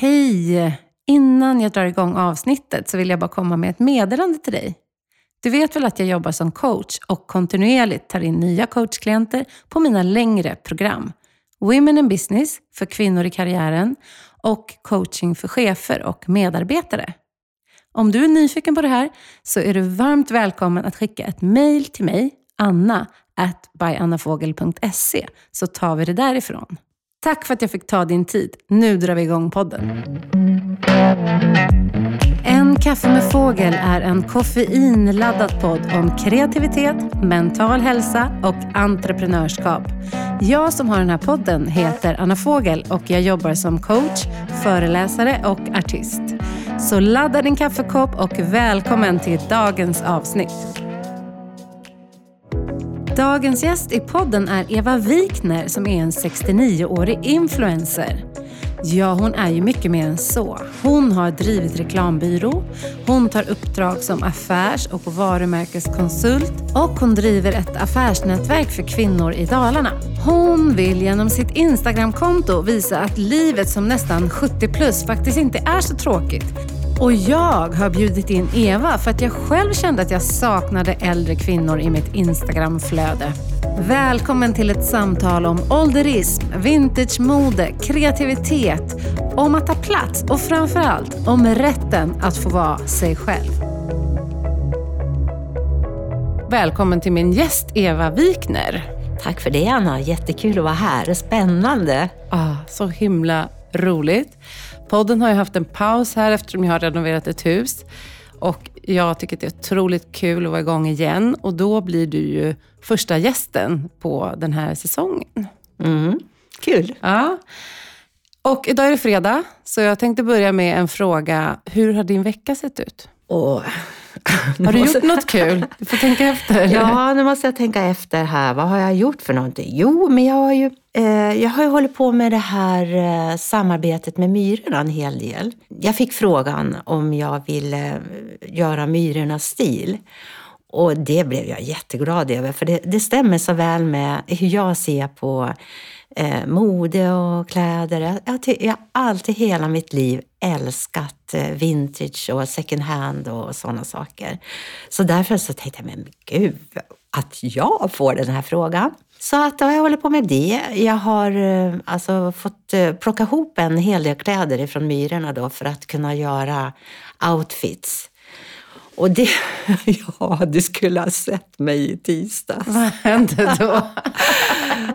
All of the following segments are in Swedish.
Hej! Innan jag drar igång avsnittet så vill jag bara komma med ett meddelande till dig. Du vet väl att jag jobbar som coach och kontinuerligt tar in nya coachklienter på mina längre program. Women in Business för kvinnor i karriären och coaching för chefer och medarbetare. Om du är nyfiken på det här så är du varmt välkommen att skicka ett mejl till mig, anna@byannafogel.se, så tar vi det därifrån. Tack för att jag fick ta din tid. Nu drar vi igång podden. En kaffe med fågel är en koffeinladdad podd om kreativitet, mental hälsa och entreprenörskap. Jag som har den här podden heter Anna Fågel och jag jobbar som coach, föreläsare och artist. Så ladda din kaffekopp och välkommen till dagens avsnitt. Dagens gäst i podden är Eva Wikner som är en 69-årig influencer. Ja, hon är ju mycket mer än så. Hon har drivit reklambyrå, hon tar uppdrag som affärs- och varumärkeskonsult och hon driver ett affärsnätverk för kvinnor i Dalarna. Hon vill genom sitt Instagramkonto visa att livet som nästan 70+ faktiskt inte är så tråkigt. Och jag har bjudit in Eva för att jag själv kände att jag saknade äldre kvinnor i mitt Instagram-flöde. Välkommen till ett samtal om ålderism, vintagemode, kreativitet, om att ta plats och framförallt om rätten att få vara sig själv. Välkommen till min gäst Eva Wikner. Tack för det, Anna, jättekul att vara här, spännande. Så himla roligt. Podden har ju haft en paus här eftersom jag har renoverat ett hus. Och jag tycker att det är otroligt kul att vara igång igen. Och då blir du ju första gästen på den här säsongen. Mm, kul. Ja. Och idag är det fredag. Så jag tänkte börja med en fråga. Hur har din vecka sett ut? Har du gjort något kul? Du får tänka efter. Ja, nu måste jag tänka efter här. Vad har jag gjort för någonting? Jo, men jag har ju hållit på med det här samarbetet med myrorna en hel del. Jag fick frågan om jag ville göra myrornas stil. Och det blev jag jätteglad över. För det stämmer så väl med hur jag ser på mode och kläder. Jag har alltid hela mitt liv älskat vintage och second hand och sådana saker. Så därför så tänkte jag, men gud, att jag får den här frågan. Så att jag håller på med det. Jag har alltså fått plocka ihop en hel del kläder ifrån myrorna då för att kunna göra outfits. Och du skulle ha sett mig i tisdags. Vad hände då?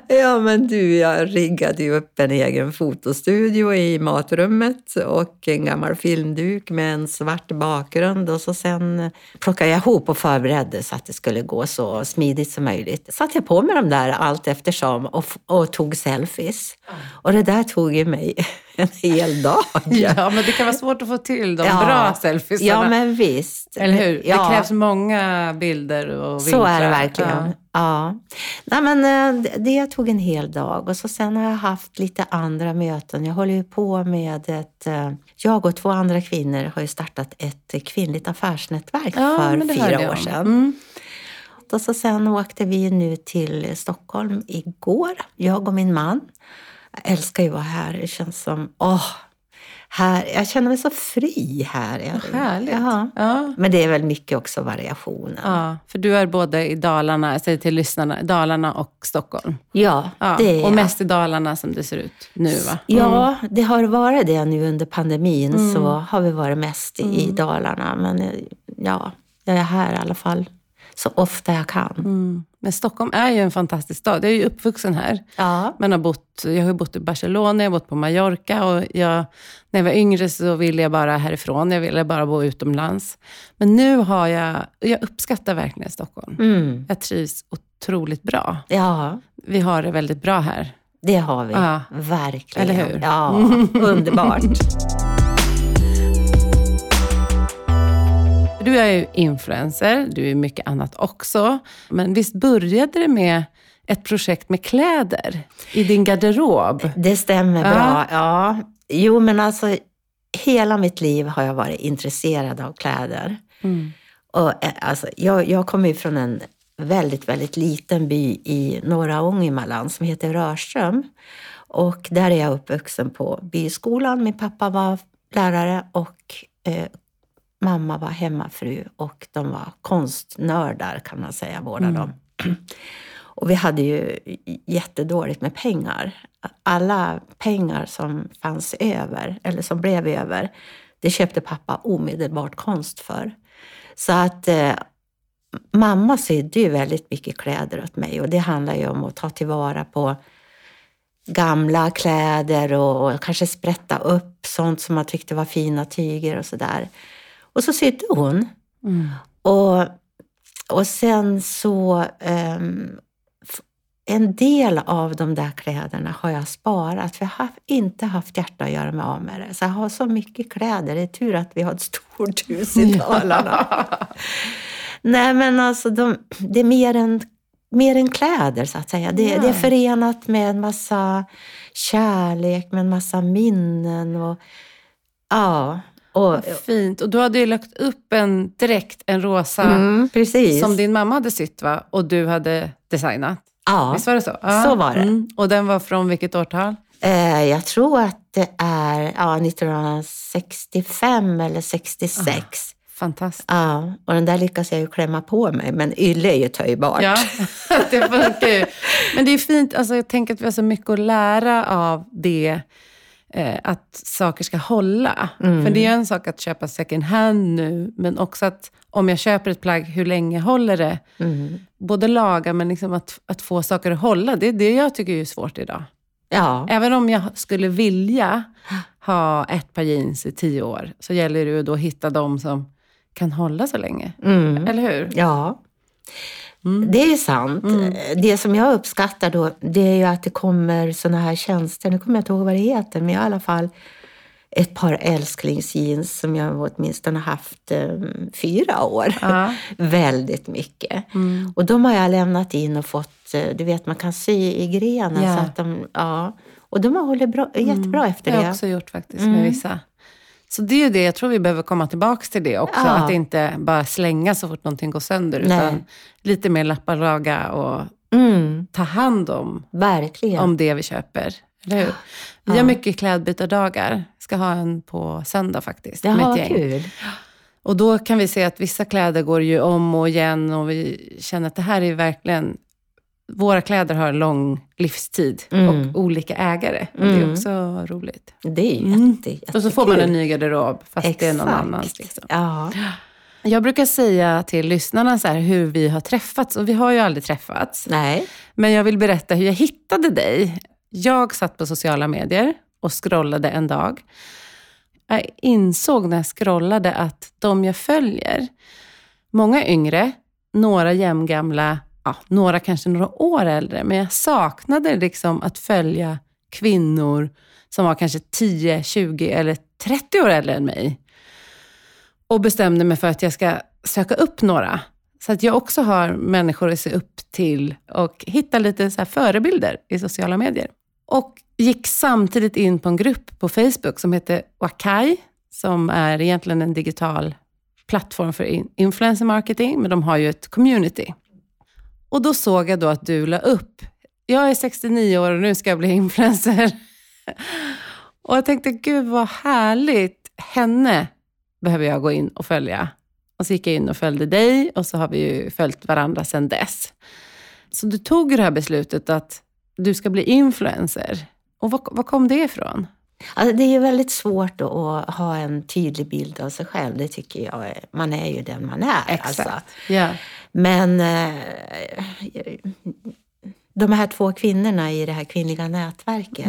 Ja, men du, jag riggade ju upp en egen fotostudio i matrummet och en gammal filmduk med en svart bakgrund. Och så sen plockade jag ihop och förberedde så att det skulle gå så smidigt som möjligt. Satt jag på med dem där allt eftersom och tog selfies. Och det där tog ju mig en hel dag. Ja, men det kan vara svårt att få till de bra selfies. Ja, men visst. Eller hur? Ja. Det krävs många bilder och vinklar. Så är det verkligen. Ja. Nej, men det tog en hel dag. Och så sen har jag haft lite andra möten. Jag håller ju på med jag och två andra kvinnor har ju startat ett kvinnligt affärsnätverk för 4 år sedan. Mm. Och så sen åkte vi nu till Stockholm igår. Jag och min man. Jag älskar ju att vara här. Det känns som, här, jag känner mig så fri här. Härligt. Ja. Men det är väl mycket också variationen. Ja, för du är både i Dalarna, jag säger till lyssnarna, Dalarna och Stockholm. Ja, det är jag. Och mest i Dalarna som det ser ut nu, va? Mm. Ja, det har varit det nu under pandemin så har vi varit mest i Dalarna. Men ja, jag är här i alla fall så ofta jag kan. Mm. Men Stockholm är ju en fantastisk stad. Jag är ju uppvuxen här. Ja. Men jag har bott i Barcelona, jag har bott på Mallorca. Och när jag var yngre så ville jag bara härifrån. Jag ville bara bo utomlands. Men nu har jag uppskattar verkligen Stockholm. Mm. Jag trivs otroligt bra. Ja. Vi har det väldigt bra här. Det har vi, verkligen. Eller hur? Ja, underbart. Du är ju influencer, du är mycket annat också. Men visst började det med ett projekt med kläder i din garderob? Det stämmer bra, ja. Jo, men alltså hela mitt liv har jag varit intresserad av kläder. Mm. Och alltså, jag kommer ju från en väldigt, väldigt liten by i norra Ångermanland som heter Rörström. Och där är jag uppvuxen på byskolan. Min pappa var lärare och mamma var hemmafru. Och de var konstnördar kan man säga, båda dem. Och vi hade ju jättedåligt med pengar. Alla pengar som fanns över, eller som blev över, det köpte pappa omedelbart konst för. Så att mamma sydde ju väldigt mycket kläder åt mig. Och det handlar ju om att ta tillvara på gamla kläder och kanske sprätta upp sånt som man tyckte var fina tyger och sådär. Och så sydde hon. Mm. Och sen så... En del av de där kläderna har jag sparat. För jag har inte haft hjärta att göra mig av med det. Så jag har så mycket kläder. Det är tur att vi har ett stort hus i Dalarna. Nej men alltså, det är mer än kläder så att säga. Det är förenat med en massa kärlek. Med en massa minnen. Och, ja... Och fint. Och du hade ju lagt upp en rosa som din mamma hade sytt, va? Och du hade designat. Ja, visst var det så? Ja. Så var det. Mm. Och den var från vilket årtal? Jag tror att det är 1965 eller 66. Ah, fantastiskt. Ja, och den där lyckas jag ju klämma på mig. Men ylle är ju töjbart. Ja, det funkar ju. Men det är fint. Alltså, jag tänker att vi har så mycket att lära av det. Att saker ska hålla. Mm. För det är ju en sak att köpa second hand nu. Men också att om jag köper ett plagg, hur länge håller det? Mm. Både laga, men liksom att få saker att hålla. Det är det jag tycker är svårt idag. Ja. Även om jag skulle vilja ha ett par jeans i 10 år. Så gäller det ju då att hitta dem som kan hålla så länge. Mm. Eller hur? Ja. Mm. Det är ju sant. Mm. Det som jag uppskattar då, det är ju att det kommer såna här tjänster. Nu kommer jag inte ihåg vad det heter, men jag har i alla fall ett par älsklingsjeans som jag åtminstone haft 4 år. Väldigt mycket. Mm. Och de har jag lämnat in och fått, du vet man kan sy i grenen. Yeah. Så att de, ja. Och de har hållit bra, jättebra efter det. Det har jag också gjort faktiskt med vissa. Så det är ju det, jag tror vi behöver komma tillbaka till det också. Ja. Att inte bara slänga så fort någonting går sönder. Nej. Utan lite mer lappa, laga och ta hand om. Verkligen. Om det vi köper. Eller hur? Vi har mycket klädbytardagar. Ska ha en på söndag faktiskt. Det har varit kul. Och då kan vi se att vissa kläder går ju om och igen. Och vi känner att det här är verkligen... Våra kläder har en lång livstid och olika ägare. Det är också roligt. Det är jättekul. Och så får man en ny garderob fast det är någon annans. Liksom. Ja. Jag brukar säga till lyssnarna så här, hur vi har träffats. Och vi har ju aldrig träffats. Nej. Men jag vill berätta hur jag hittade dig. Jag satt på sociala medier och scrollade en dag. Jag insåg när jag scrollade att de jag följer, många yngre, några jämngamla, några kanske några år äldre. Men jag saknade liksom att följa kvinnor som var kanske 10, 20 eller 30 år äldre än mig. Och bestämde mig för att jag ska söka upp några. Så att jag också har människor att se upp till och hitta lite så här förebilder i sociala medier. Och gick samtidigt in på en grupp på Facebook som heter Wakai. Som är egentligen en digital plattform för influencer marketing. Men de har ju ett community. Och då såg jag då att du la upp. Jag är 69 år och nu ska jag bli influencer. Och jag tänkte, gud vad härligt. Henne behöver jag gå in och följa. Och så gick jag in och följde dig. Och så har vi ju följt varandra sedan dess. Så du tog det här beslutet att du ska bli influencer. Och vad kom det ifrån? Alltså det är ju väldigt svårt att ha en tydlig bild av sig själv. Det tycker jag. Man är ju den man är. Exakt, alltså. Yeah. Men de här 2 kvinnorna i det här kvinnliga nätverket,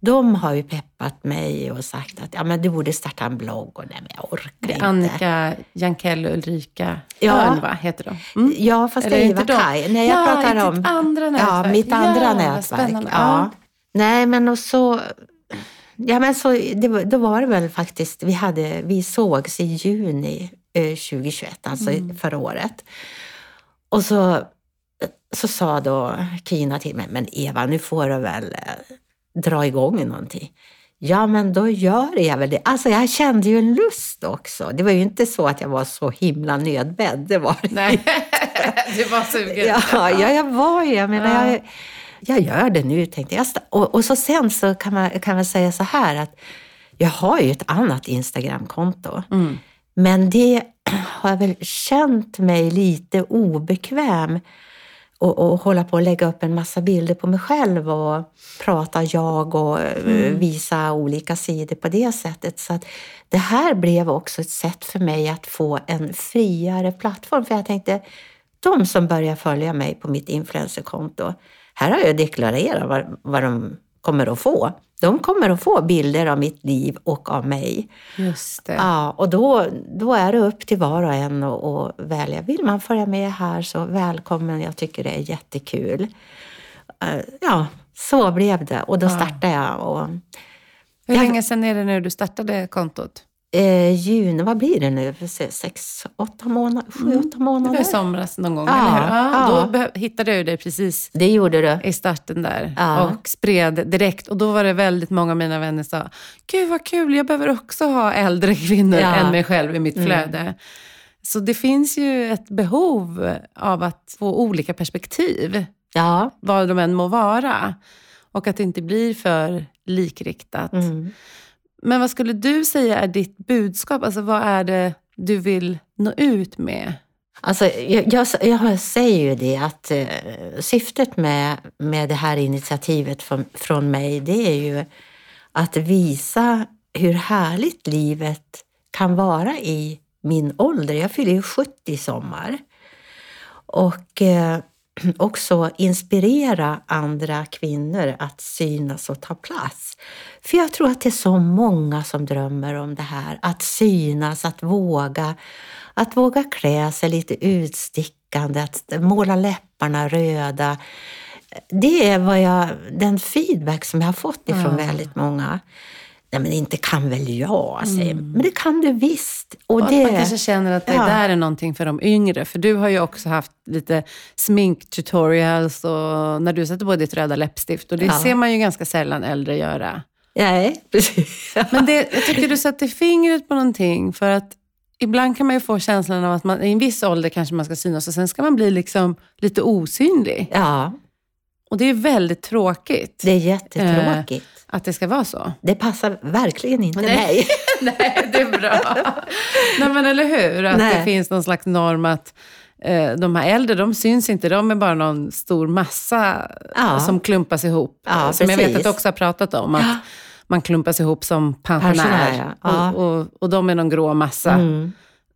de har ju peppat mig och sagt att ja, men du borde starta en blogg och nej, jag orkar det är inte. Annika Jankell och Ulrika Örn, va, heter de? Mm. Ja, fast eller det är Eva Kaj. Nej, jag pratar om andra nätverk. Ja, mitt andra nätverk. Ja. Nej, men och så... Ja, men så, då var det väl faktiskt, vi sågs i juni 2021, alltså förra året. Och så sa då Kina till mig, men Eva, nu får du väl dra igång någonting. Ja, men då gör jag väl det. Alltså, jag kände ju en lust också. Det var ju inte så att jag var så himla nödbädd, det var det. Nej, det var sugen. Ja, jag var ju, jag menar, jag... jag gör det nu, tänkte jag. Och så sen så kan man säga så här att jag har ju ett annat Instagram-konto. Mm. Men det har jag väl känt mig lite obekväm och hålla på att lägga upp en massa bilder på mig själv och prata jag och visa olika sidor på det sättet. Så att det här blev också ett sätt för mig att få en friare plattform. För jag tänkte, de som börjar följa mig på mitt influencerkonto, här har jag deklarerat vad de kommer att få. De kommer att få bilder av mitt liv och av mig. Just det. Ja, och då är det upp till var och en och välja. Vill man följa med här så välkommen. Jag tycker det är jättekul. Ja, så blev det. Och då startade jag. Hur länge sedan är det nu du startade kontot? Juni, vad blir det nu? 7-8 månader. Det var somras någon gång, eller hur? Då hittade jag dig precis. Det gjorde du. I starten där. Ja. Och spred direkt. Och då var det väldigt många av mina vänner som sa, gud vad kul, jag behöver också ha äldre kvinnor än mig själv i mitt flöde. Mm. Så det finns ju ett behov av att få olika perspektiv. Ja. Vad de än må vara. Och att det inte blir för likriktat. Mm. Men vad skulle du säga är ditt budskap? Alltså vad är det du vill nå ut med? Alltså jag säger ju det att syftet med det här initiativet från mig, det är ju att visa hur härligt livet kan vara i min ålder. Jag fyller ju 70 i sommar. Och också inspirera andra kvinnor att synas och ta plats. För jag tror att det är så många som drömmer om det här. Att synas, att våga klä sig lite utstickande, att måla läpparna röda. Det är den feedback som jag har fått ifrån väldigt många. Nej, men inte kan väl jag, säger. Men det kan du visst. Och det, man kanske känner att det där är någonting för de yngre. För du har ju också haft lite sminktutorials och när du sätter på ditt röda läppstift. Och det ser man ju ganska sällan äldre göra. Nej, precis. Men jag tycker du sätter fingret på någonting. För att ibland kan man ju få känslan av att man i en viss ålder kanske man ska synas. Och sen ska man bli liksom lite osynlig. Ja. Och det är väldigt tråkigt. Det är jättetråkigt. Att det ska vara så. Det passar verkligen inte mig. Nej, det är bra. Nej, men eller hur? Att det finns någon slags norm att de här äldre, de syns inte. De är bara någon stor massa som klumpas ihop. Ja, som precis. Jag vet att du också har pratat om. Att man klumpas ihop som pensionär. Ja. Och de är någon grå massa. Mm.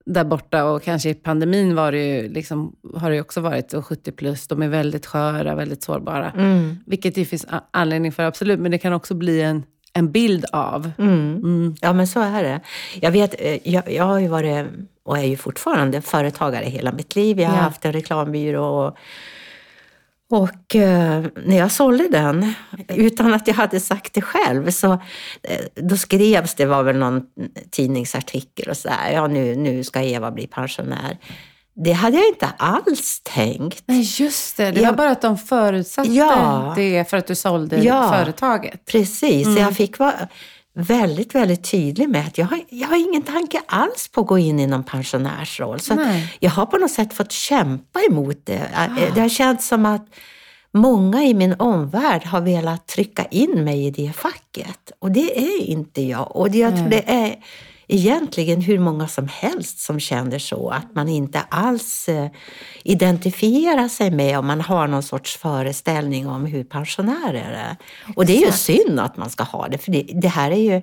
Där borta och kanske i pandemin var det ju liksom, har det ju också varit 70 plus, de är väldigt sköra, väldigt sårbara. Mm. Vilket det finns anledning för absolut, men det kan också bli en bild av. Mm. Mm. Ja men så är det. Jag vet, jag har ju varit och är ju fortfarande företagare hela mitt liv. Jag har haft en reklambyrå och när jag sålde den, utan att jag hade sagt det själv, så då skrevs det, var väl någon tidningsartikel och så där, nu ska Eva bli pensionär. Det hade jag inte alls tänkt. Nej, just det. Det var bara att de förutsatte det för att du sålde företaget. Precis. Mm. Jag fick vara väldigt, väldigt tydlig med att jag har ingen tanke alls på att gå in i någon pensionärsroll. Så jag har på något sätt fått kämpa emot det. Det har känts som att många i min omvärld har velat trycka in mig i det facket. Och det är inte jag. Och jag tror det är egentligen hur många som helst som känner så. Att man inte alls identifierar sig med om man har någon sorts föreställning om hur pensionärer är. Och det är ju synd att man ska ha det. För det här är ju,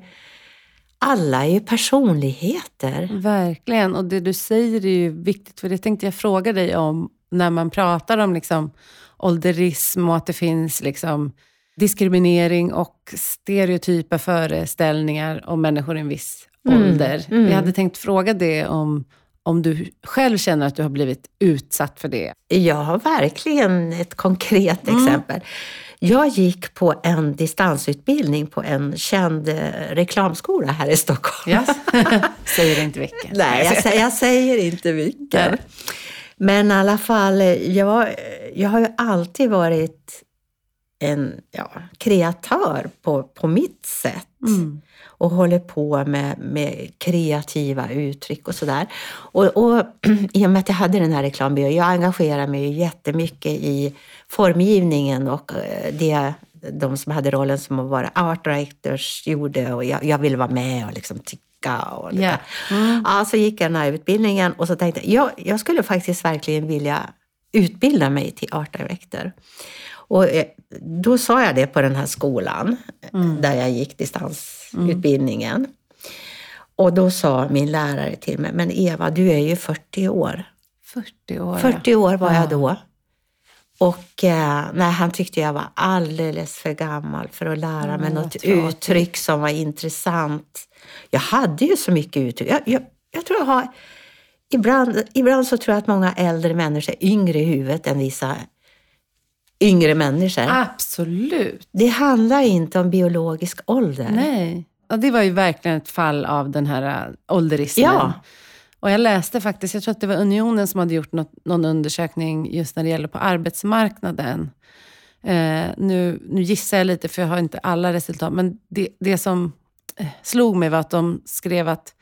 alla är ju personligheter. Verkligen. Och det du säger är ju viktigt. För det tänkte jag fråga dig om när man pratar om liksom ålderism och att det finns liksom diskriminering och stereotypa föreställningar om människor i en viss ålder. Mm. Jag hade tänkt fråga det om du själv känner att du har blivit utsatt för det. Jag har verkligen ett konkret exempel. Jag gick på en distansutbildning på en känd reklamskola här i Stockholm. Yes. Säger inte vilken. Nej, jag säger inte vilken. Men i alla fall, jag har ju alltid varit en kreatör på mitt sätt. Mm. och håller på med kreativa uttryck och sådär. Och i och med att jag hade den här reklambyrån, jag engagerade mig ju jättemycket i formgivningen och det de som hade rollen som var art directors gjorde, och jag ville vara med och liksom tycka och yeah. Ja, så gick jag den här utbildningen och så tänkte jag skulle faktiskt verkligen vilja utbilda mig till art director. Och då sa jag det på den här skolan där jag gick distansutbildningen. Och då sa min lärare till mig, men Eva, du är ju 40 år. 40 år, 40 ja. År var jag då. Och nej, han tyckte jag var alldeles för gammal för att lära mig något uttryck som var intressant. Jag hade ju så mycket uttryck. Jag tror jag har... Ibland så tror jag att många äldre människor är yngre i huvudet än vissa yngre människor. Absolut. Det handlar inte om biologisk ålder. Nej. Och det var ju verkligen ett fall av den här ålderismen. Ja. Och jag läste faktiskt, jag tror att det var Unionen som hade gjort någon undersökning just när det gäller på arbetsmarknaden. Nu gissar jag lite för jag har inte alla resultat. Men det som slog mig var att de skrev att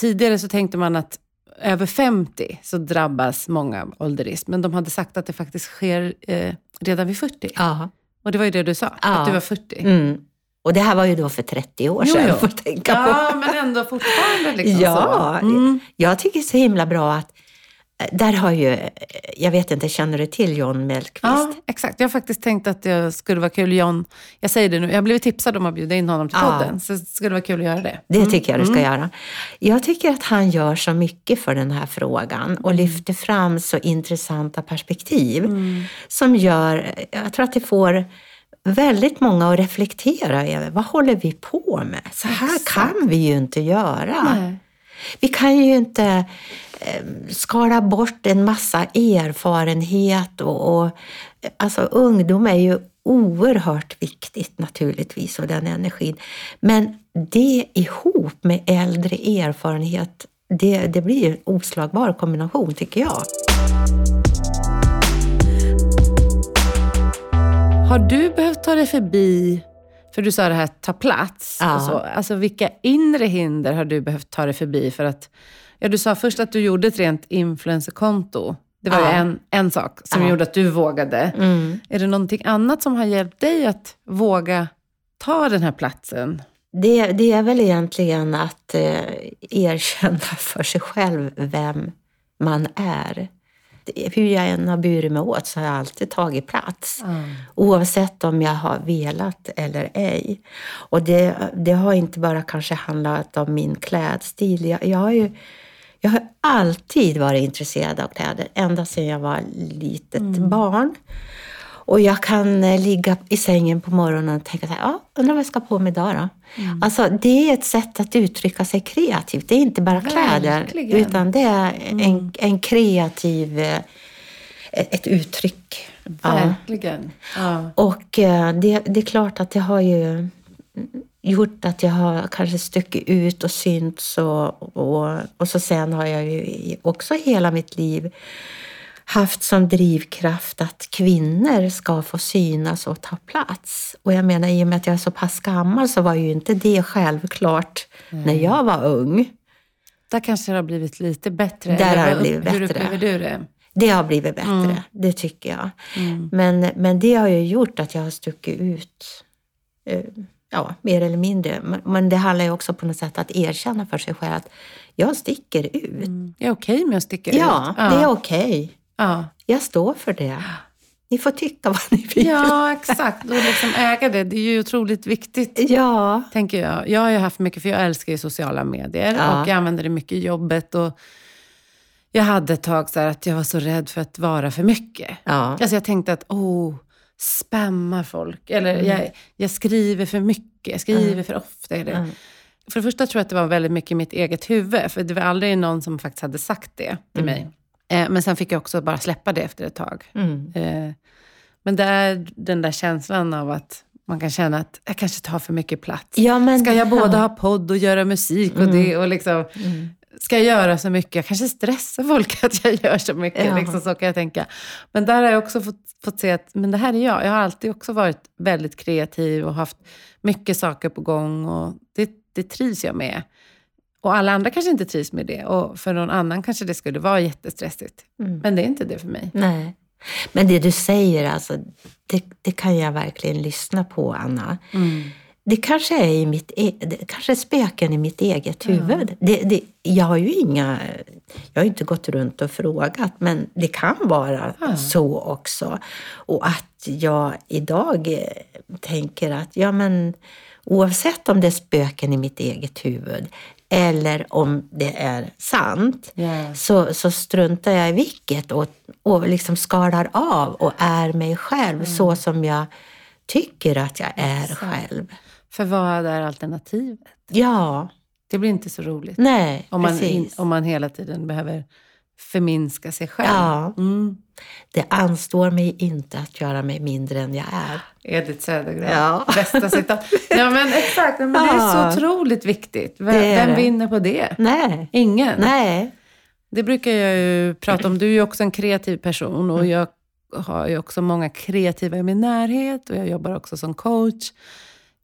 tidigare så tänkte man att över 50 så drabbas många av ålderism. Men de hade sagt att det faktiskt sker redan vid 40. Aha. Och det var ju det du sa, att du var 40. Mm. Och det här var ju då för 30 år sedan. Får tänka på. Ja, men ändå fortfarande. Liksom ja, så. Mm. Jag tycker så himla bra att... Där har ju... Jag vet inte, känner du till Jon Mellqvist? Ja, exakt. Jag har faktiskt tänkt att det skulle vara kul, Jon. Jag säger det nu. Jag blev tipsad om att bjuda in honom till podden. Så skulle det vara kul att göra det. Det tycker jag du ska göra. Jag tycker att han gör så mycket för den här frågan. Och lyfter fram så intressanta perspektiv. Som gör... Jag tror att det får... väldigt många att reflektera över. Vad håller vi på med? Så här exakt. Kan vi ju inte göra. Nej. Vi kan ju inte skala bort en massa erfarenhet. Och, alltså ungdom är ju oerhört viktigt naturligtvis och den energin. Men det ihop med äldre erfarenhet, det blir en oslagbar kombination tycker jag. Har du behövt ta dig förbi, för du sa det här ta plats och så, alltså vilka inre hinder har du behövt ta dig förbi för att, ja du sa först att du gjorde ett rent influencerkonto, det var ju en sak som gjorde att du vågade. Är det någonting annat som har hjälpt dig att våga ta den här platsen? Det är väl egentligen att erkänna för sig själv vem man är. Hur jag än har burit mig åt så har jag alltid tagit plats. Oavsett om jag har velat eller ej. Och det har inte bara kanske handlat om min klädstil. Jag har alltid varit intresserad av kläder. Ända sedan jag var litet barn. Och jag kan ligga i sängen på morgonen och tänka så här, undrar vad jag ska på mig idag då? Alltså det är ett sätt att uttrycka sig kreativt. Det är inte bara kläder, utan det är en kreativ, ett uttryck. Verkligen. Ja. Och det är klart att det har ju gjort att jag har kanske stuckit ut och synts. Och så sen har jag ju också hela mitt liv haft som drivkraft att kvinnor ska få synas och ta plats. Och jag menar, i och med att jag är så pass gammal så var ju inte det självklart när jag var ung. Där kanske det har blivit lite bättre. Där har det blivit bättre. Hur upplever du det? Det har blivit bättre, det tycker jag. Men det har ju gjort att jag har stuckit ut, mer eller mindre. Men det handlar ju också på något sätt att erkänna för sig själv att jag sticker ut. Det är okej med att sticka ut. Ja, det är okej. Ja. Jag står för det. Ni får tycka vad ni vill. Ja, exakt. Och liksom äga det. Det är ju otroligt viktigt, tänker jag. Jag har ju haft mycket, för jag älskar ju sociala medier. Och jag använder det mycket i jobbet. Och jag hade ett tag så här att jag var så rädd för att vara för mycket. Alltså jag tänkte att, spammar folk. Eller jag skriver för mycket. Jag skriver för ofta. Eller. För det första tror jag att det var väldigt mycket i mitt eget huvud. För det var aldrig någon som faktiskt hade sagt det till mig. Men sen fick jag också bara släppa det efter ett tag. Men det är den där känslan av att man kan känna att jag kanske tar för mycket plats. Ja, men ska jag både ha podd och göra musik och det och liksom ska jag göra så mycket? Jag kanske stressar folk att jag gör så mycket. Ja. Liksom, så kan jag tänka. Men där har jag också fått se att men det här är jag. Jag har alltid också varit väldigt kreativ och haft mycket saker på gång. Och det trivs jag med. Och alla andra kanske inte trivs med det. Och för någon annan kanske det skulle vara jättestressigt. Mm. Men det är inte det för mig. Nej. Men det du säger, alltså, det kan jag verkligen lyssna på, Anna. Mm. Det kanske är kanske spöken i mitt eget huvud. Jag har ju jag har inte gått runt och frågat, men det kan vara så också. Och att jag idag tänker att oavsett om det är spöken i mitt eget huvud eller om det är sant, så struntar jag i vilket och liksom skalar av och är mig själv så som jag tycker att jag är själv. För vad är alternativet? Ja. Det blir inte så roligt. Nej, om man hela tiden behöver förminska sig själv. Ja. Mm. Det anstår mig inte att göra mig mindre än jag är. Edith Södergran. Ja. Bästa citat. Ja, men exakt. Men det är så otroligt viktigt. Vem vinner på det? Nej. Ingen. Nej. Det brukar jag ju prata om. Du är ju också en kreativ person och jag har ju också många kreativa i min närhet och jag jobbar också som coach.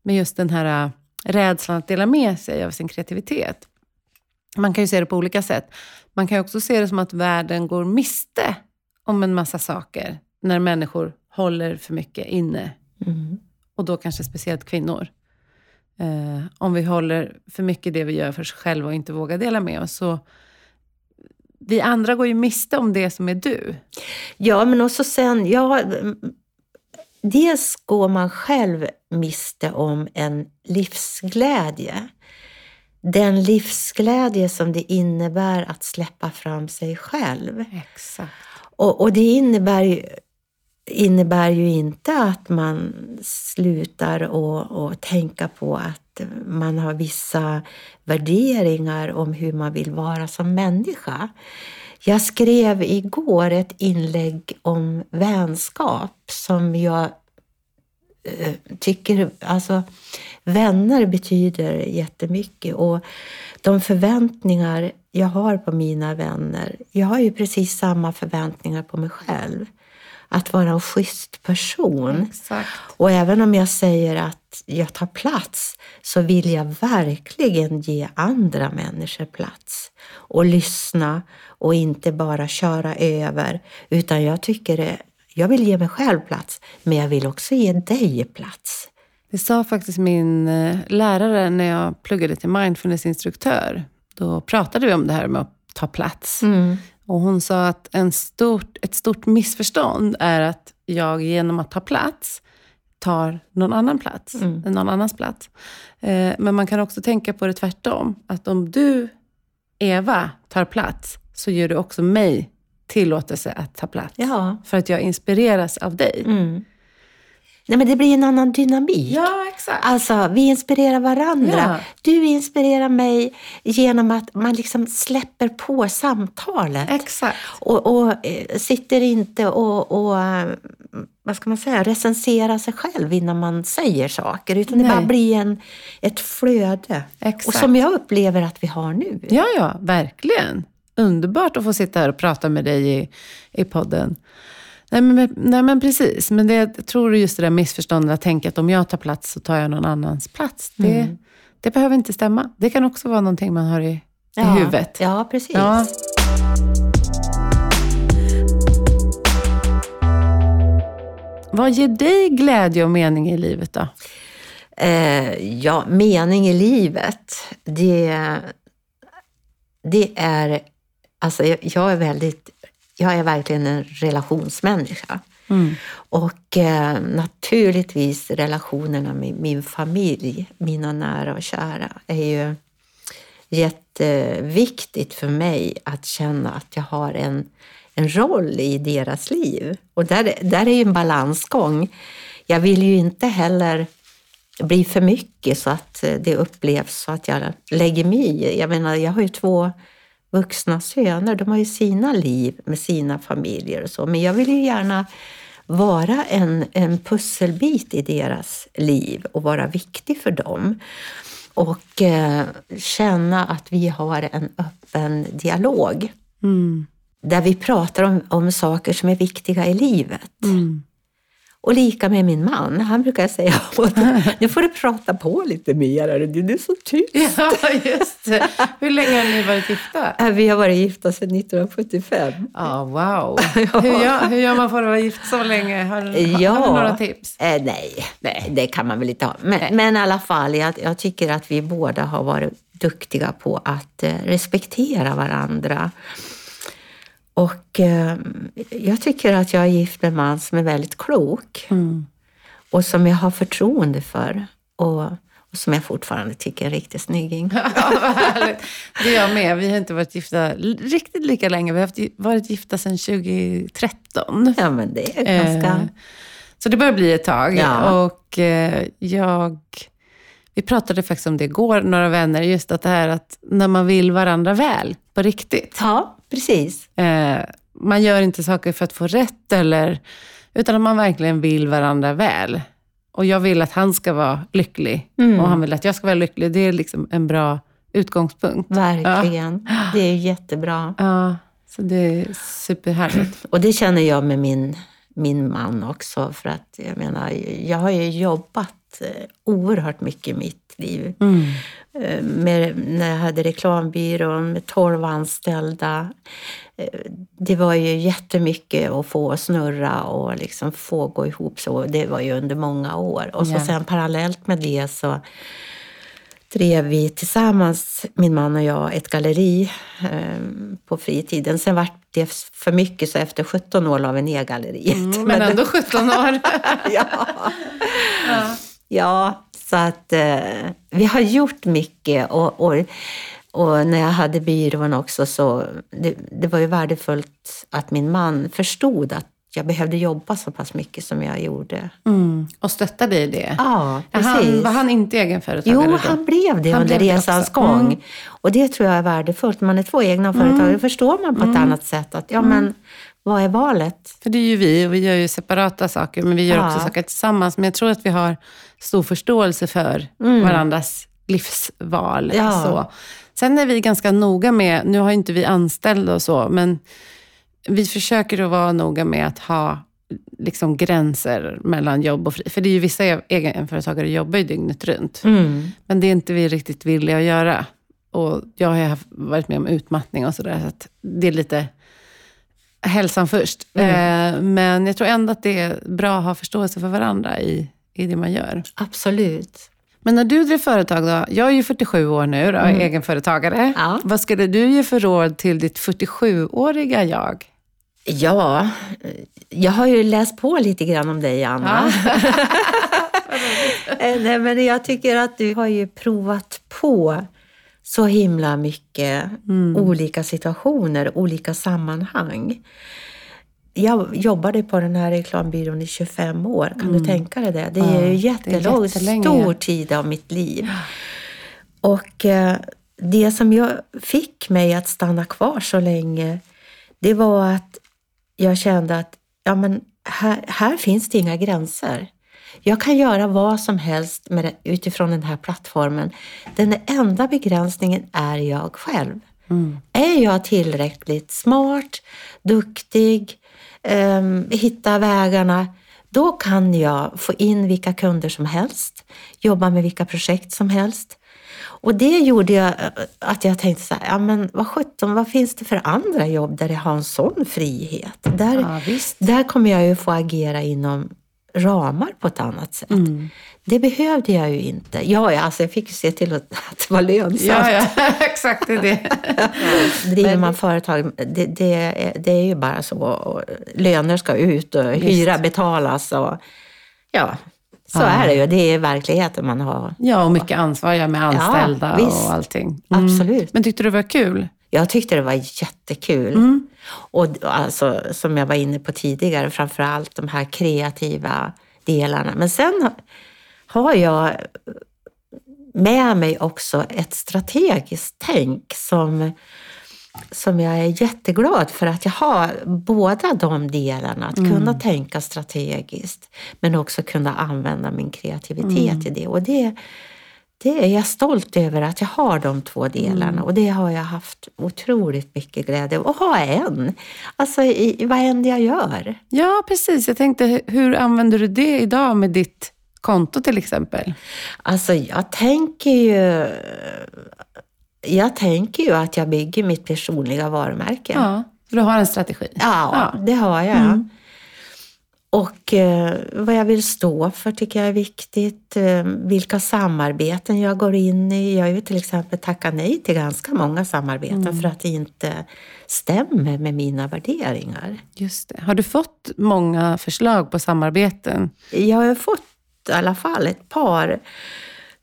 Men just den här rädslan att dela med sig av sin kreativitet. Man kan ju se det på olika sätt. Man kan ju också se det som att världen går miste om en massa saker. När människor håller för mycket inne. Mm. Och då kanske speciellt kvinnor. Om vi håller för mycket det vi gör för oss själva och inte vågar dela med oss, så vi andra går ju miste om det som är du. Ja, men också sen... Dels går man själv miste om en livsglädje. Den livsglädje som det innebär att släppa fram sig själv. Exakt. Och det innebär ju inte att man slutar och tänka på att man har vissa värderingar om hur man vill vara som människa. Jag skrev igår ett inlägg om vänskap som jag tycker, alltså vänner betyder jättemycket och de förväntningar jag har på mina vänner, jag har ju precis samma förväntningar på mig själv. Att vara en schysst person. Exakt. Och även om jag säger att jag tar plats, så vill jag verkligen ge andra människor plats. Och lyssna och inte bara köra över. Utan jag vill ge mig själv plats, men jag vill också ge dig plats. Det sa faktiskt min lärare när jag pluggade till mindfulnessinstruktör. Då pratade vi om det här med att ta plats. Mm. Och hon sa att ett stort missförstånd är att jag genom att ta plats tar någon annan plats. Mm. Någon annans plats. Men man kan också tänka på det tvärtom. Att om du, Eva, tar plats, så ger du också mig tillåtelse att ta plats. Ja. För att jag inspireras av dig. Mm. Nej, men det blir en annan dynamik. Ja, exakt. Alltså, vi inspirerar varandra. Ja. Du inspirerar mig genom att man liksom släpper på samtalet. Exakt. Och sitter inte och vad ska man säga, recensera sig själv innan man säger saker. Utan det bara blir ett flöde. Exakt. Och som jag upplever att vi har nu. Ja, verkligen. Underbart att få sitta här och prata med dig i podden. Nej men precis, men det, jag tror just det där missförståndet att tänka att om jag tar plats så tar jag någon annans plats. Det behöver inte stämma. Det kan också vara någonting man har i huvudet. Ja, precis. Ja. Vad ger dig glädje och mening i livet då? Mening i livet, det är, alltså jag är verkligen en relationsmänniska. Mm. Och naturligtvis relationerna med min familj, mina nära och kära, är ju jätteviktigt för mig att känna att jag har en roll i deras liv. Och där är ju en balansgång. Jag vill ju inte heller bli för mycket så att det upplevs så att jag lägger mig. Jag menar, jag har ju två... vuxna söner, de har ju sina liv med sina familjer och så. Men jag vill ju gärna vara en pusselbit i deras liv och vara viktig för dem. och känna att vi har en öppen dialog. Mm. Där vi pratar om saker som är viktiga i livet. Mm. Och lika med min man. Han brukar säga åt mig, nu får du prata på lite mer. Du är så tyst. Ja, just det. Hur länge har ni varit gifta? Vi har varit gifta sedan 1975. Oh, wow. Ja. Hur gör man för att vara gift så länge? Har du några tips? Nej, det kan man väl inte ha. Men i alla fall, jag tycker att vi båda har varit duktiga på att respektera varandra. Och jag tycker att jag är gift med en man som är väldigt klok. Mm. Och som jag har förtroende för. Och som jag fortfarande tycker är riktigt snygging. Ja, vad härligt. Det är jag med. Vi har inte varit gifta riktigt lika länge. Vi har varit gifta sedan 2013. Ja, men det är ganska... Så det börjar bli ett tag. Ja. Och vi pratade faktiskt om det igår, några vänner. Just att det här att när man vill varandra väl på riktigt. Ja. Precis. Man gör inte saker för att få rätt utan att man verkligen vill varandra väl. Och jag vill att han ska vara lycklig och han vill att jag ska vara lycklig. Det är liksom en bra utgångspunkt. Verkligen. Ja. Det är jättebra. Ja, så det är superhärligt. Och det känner jag med min man också, för att jag menar, jag har ju jobbat oerhört mycket i mitt liv. Mm. När jag hade reklambyrån med 12 anställda. Det var ju jättemycket att få snurra och liksom få gå ihop, så det var ju under många år. Och så sen parallellt med det så drev vi tillsammans, min man och jag, ett galleri på fritiden. Sen var det för mycket, så efter 17 år la vi ner galleriet. Men ändå 17 år. Ja, så att vi har gjort mycket och när jag hade byrån också så det var ju värdefullt att min man förstod att jag behövde jobba så pass mycket som jag gjorde. Mm. Och stötta dig i det? Ja, precis. Var han inte egenföretagare? Jo, han blev det under resans gång. Mm. Och det tror jag är värdefullt. Man är två egna företagare, då förstår man på ett annat sätt att men vad är valet? För det är ju vi, och vi gör ju separata saker, men vi gör också saker tillsammans. Men jag tror att vi har stor förståelse för varandras livsval. Ja. Så. Sen är vi ganska noga med, nu har inte vi anställda och så, men vi försöker att vara noga med att ha liksom gränser mellan jobb och fri. För det är ju vissa egenföretagare jobbar ju dygnet runt. Mm. Men det är inte vi riktigt villiga att göra. Och jag har varit med om utmattning och sådär. Så att det är lite hälsan först. Men jag tror ändå att det är bra att ha förståelse för varandra i det man gör. Absolut. Men när du drev företag då, jag är ju 47 år nu och är egenföretagare. Ja. Vad skulle du ge för råd till ditt 47-åriga jag? Ja, jag har ju läst på lite grann om dig, Anna. Ja. Nej, men jag tycker att du har ju provat på så himla mycket olika situationer, olika sammanhang. Jag jobbade på den här reklambyrån i 25 år. Kan du tänka dig det? Det är ju jättelång, stor tid av mitt liv. Och det som jag fick mig att stanna kvar så länge, det var att jag kände att här finns det inga gränser. Jag kan göra vad som helst utifrån den här plattformen. Den enda begränsningen är jag själv. Mm. Är jag tillräckligt smart, duktig, hitta vägarna, då kan jag få in vilka kunder som helst, jobba med vilka projekt som helst. Och det gjorde jag att jag tänkte så här, vad finns det för andra jobb där jag har en sån frihet? Där kommer jag ju få agera inom ramar på ett annat sätt. Mm. Det behövde jag ju inte. Jag fick ju se till att det var lönsamt. Ja, exakt det. Driver man företag, det är ju bara så. Och löner ska ut och hyra betalas. Och, så är det ju. Det är verkligheten man har. Ja, och mycket ansvar med anställda och allting. Absolut. Men tyckte du det var kul? Jag tyckte det var jättekul. Mm. Och alltså, som jag var inne på tidigare, framförallt de här kreativa delarna. Men sen har jag med mig också ett strategiskt tänk som jag är jätteglad för att jag har, båda de delarna. Att kunna tänka strategiskt men också kunna använda min kreativitet i det. Och det det är jag stolt över att jag har de två delarna. Och det har jag haft otroligt mycket glädje av. Och ha en. Alltså vad än jag gör. Ja, precis. Jag tänkte, hur använder du det idag med ditt konto till exempel? Alltså jag tänker ju att jag bygger mitt personliga varumärke. Ja, för du har en strategi. Ja. Det har jag. Mm. Och vad jag vill stå för tycker jag är viktigt. Vilka samarbeten jag går in i. Jag har ju till exempel tackat nej till ganska många samarbeten för att det inte stämmer med mina värderingar. Just det. Har du fått många förslag på samarbeten? Jag har fått i alla fall ett par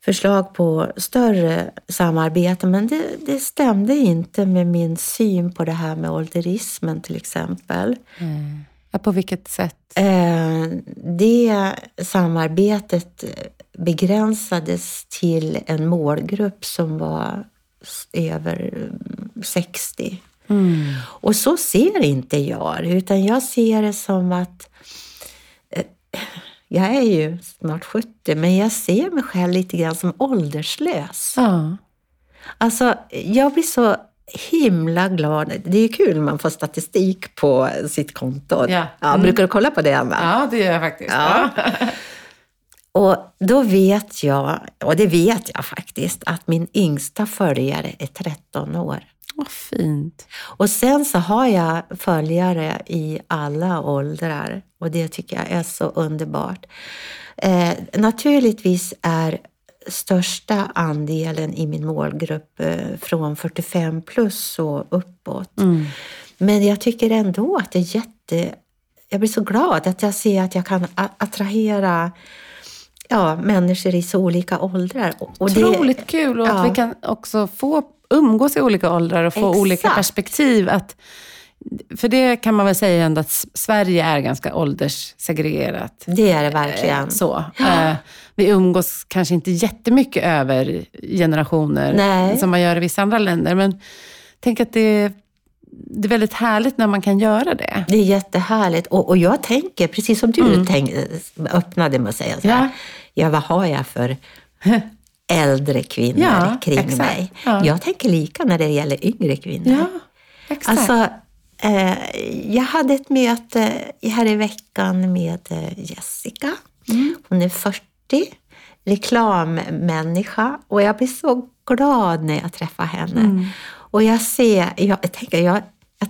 förslag på större samarbeten. Men det stämde inte med min syn på det här med ålderismen till exempel. Mm. På vilket sätt? Det samarbetet begränsades till en målgrupp som var över 60. Mm. Och så ser inte jag, utan jag ser det som att jag är ju snart 70, men jag ser mig själv lite grann som ålderslös. Ja. Alltså, jag blir så himla glad. Det är ju kul man får statistik på sitt konto. Ja. Ja, brukar du kolla på det, Anna? Ja, det gör jag faktiskt. Ja. Och då vet jag, och det vet jag faktiskt, att min yngsta följare är 13 år. Vad fint. Och sen så har jag följare i alla åldrar. Och det tycker jag är så underbart. Naturligtvis är största andelen i min målgrupp från 45 plus och uppåt. Mm. Men jag tycker ändå att det är jag blir så glad att jag ser att jag kan attrahera människor i så olika åldrar. Och otroligt kul och att vi kan också få umgås i olika åldrar och få olika perspektiv att. För det kan man väl säga ändå att Sverige är ganska ålderssegregerat. Det är det verkligen. Så. Ja. Vi umgås kanske inte jättemycket över generationer. Nej. Som man gör i vissa andra länder. Men tänk att det är väldigt härligt när man kan göra det. Det är jättehärligt. Och jag tänker, precis som du öppnade med att säga så här. Ja, vad har jag för äldre kvinnor kring mig? Ja. Jag tänker lika när det gäller yngre kvinnor. Ja. Exakt. Alltså, jag hade ett möte här i veckan med Jessica. Hon är 40, reklammänniska. Och jag blir så glad när jag träffar henne. Och jag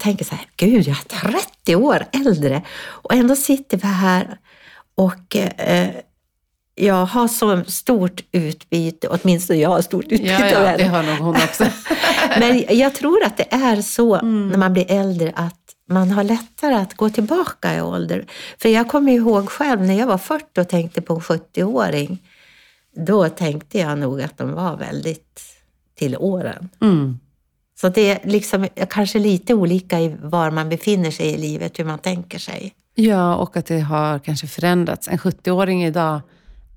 tänker så här, gud, jag är 30 år äldre. Och ändå sitter vi här och... jag har så stort utbyte, åtminstone jag har stort utbyte. Ja, det har nog hon också. Men jag tror att det är så när man blir äldre att man har lättare att gå tillbaka i ålder. För jag kommer ihåg själv när jag var 40 och tänkte på en 70-åring. Då tänkte jag nog att de var väldigt till åren. Mm. Så det är liksom kanske lite olika i var man befinner sig i livet, hur man tänker sig. Ja, och att det har kanske förändrats. En 70-åring idag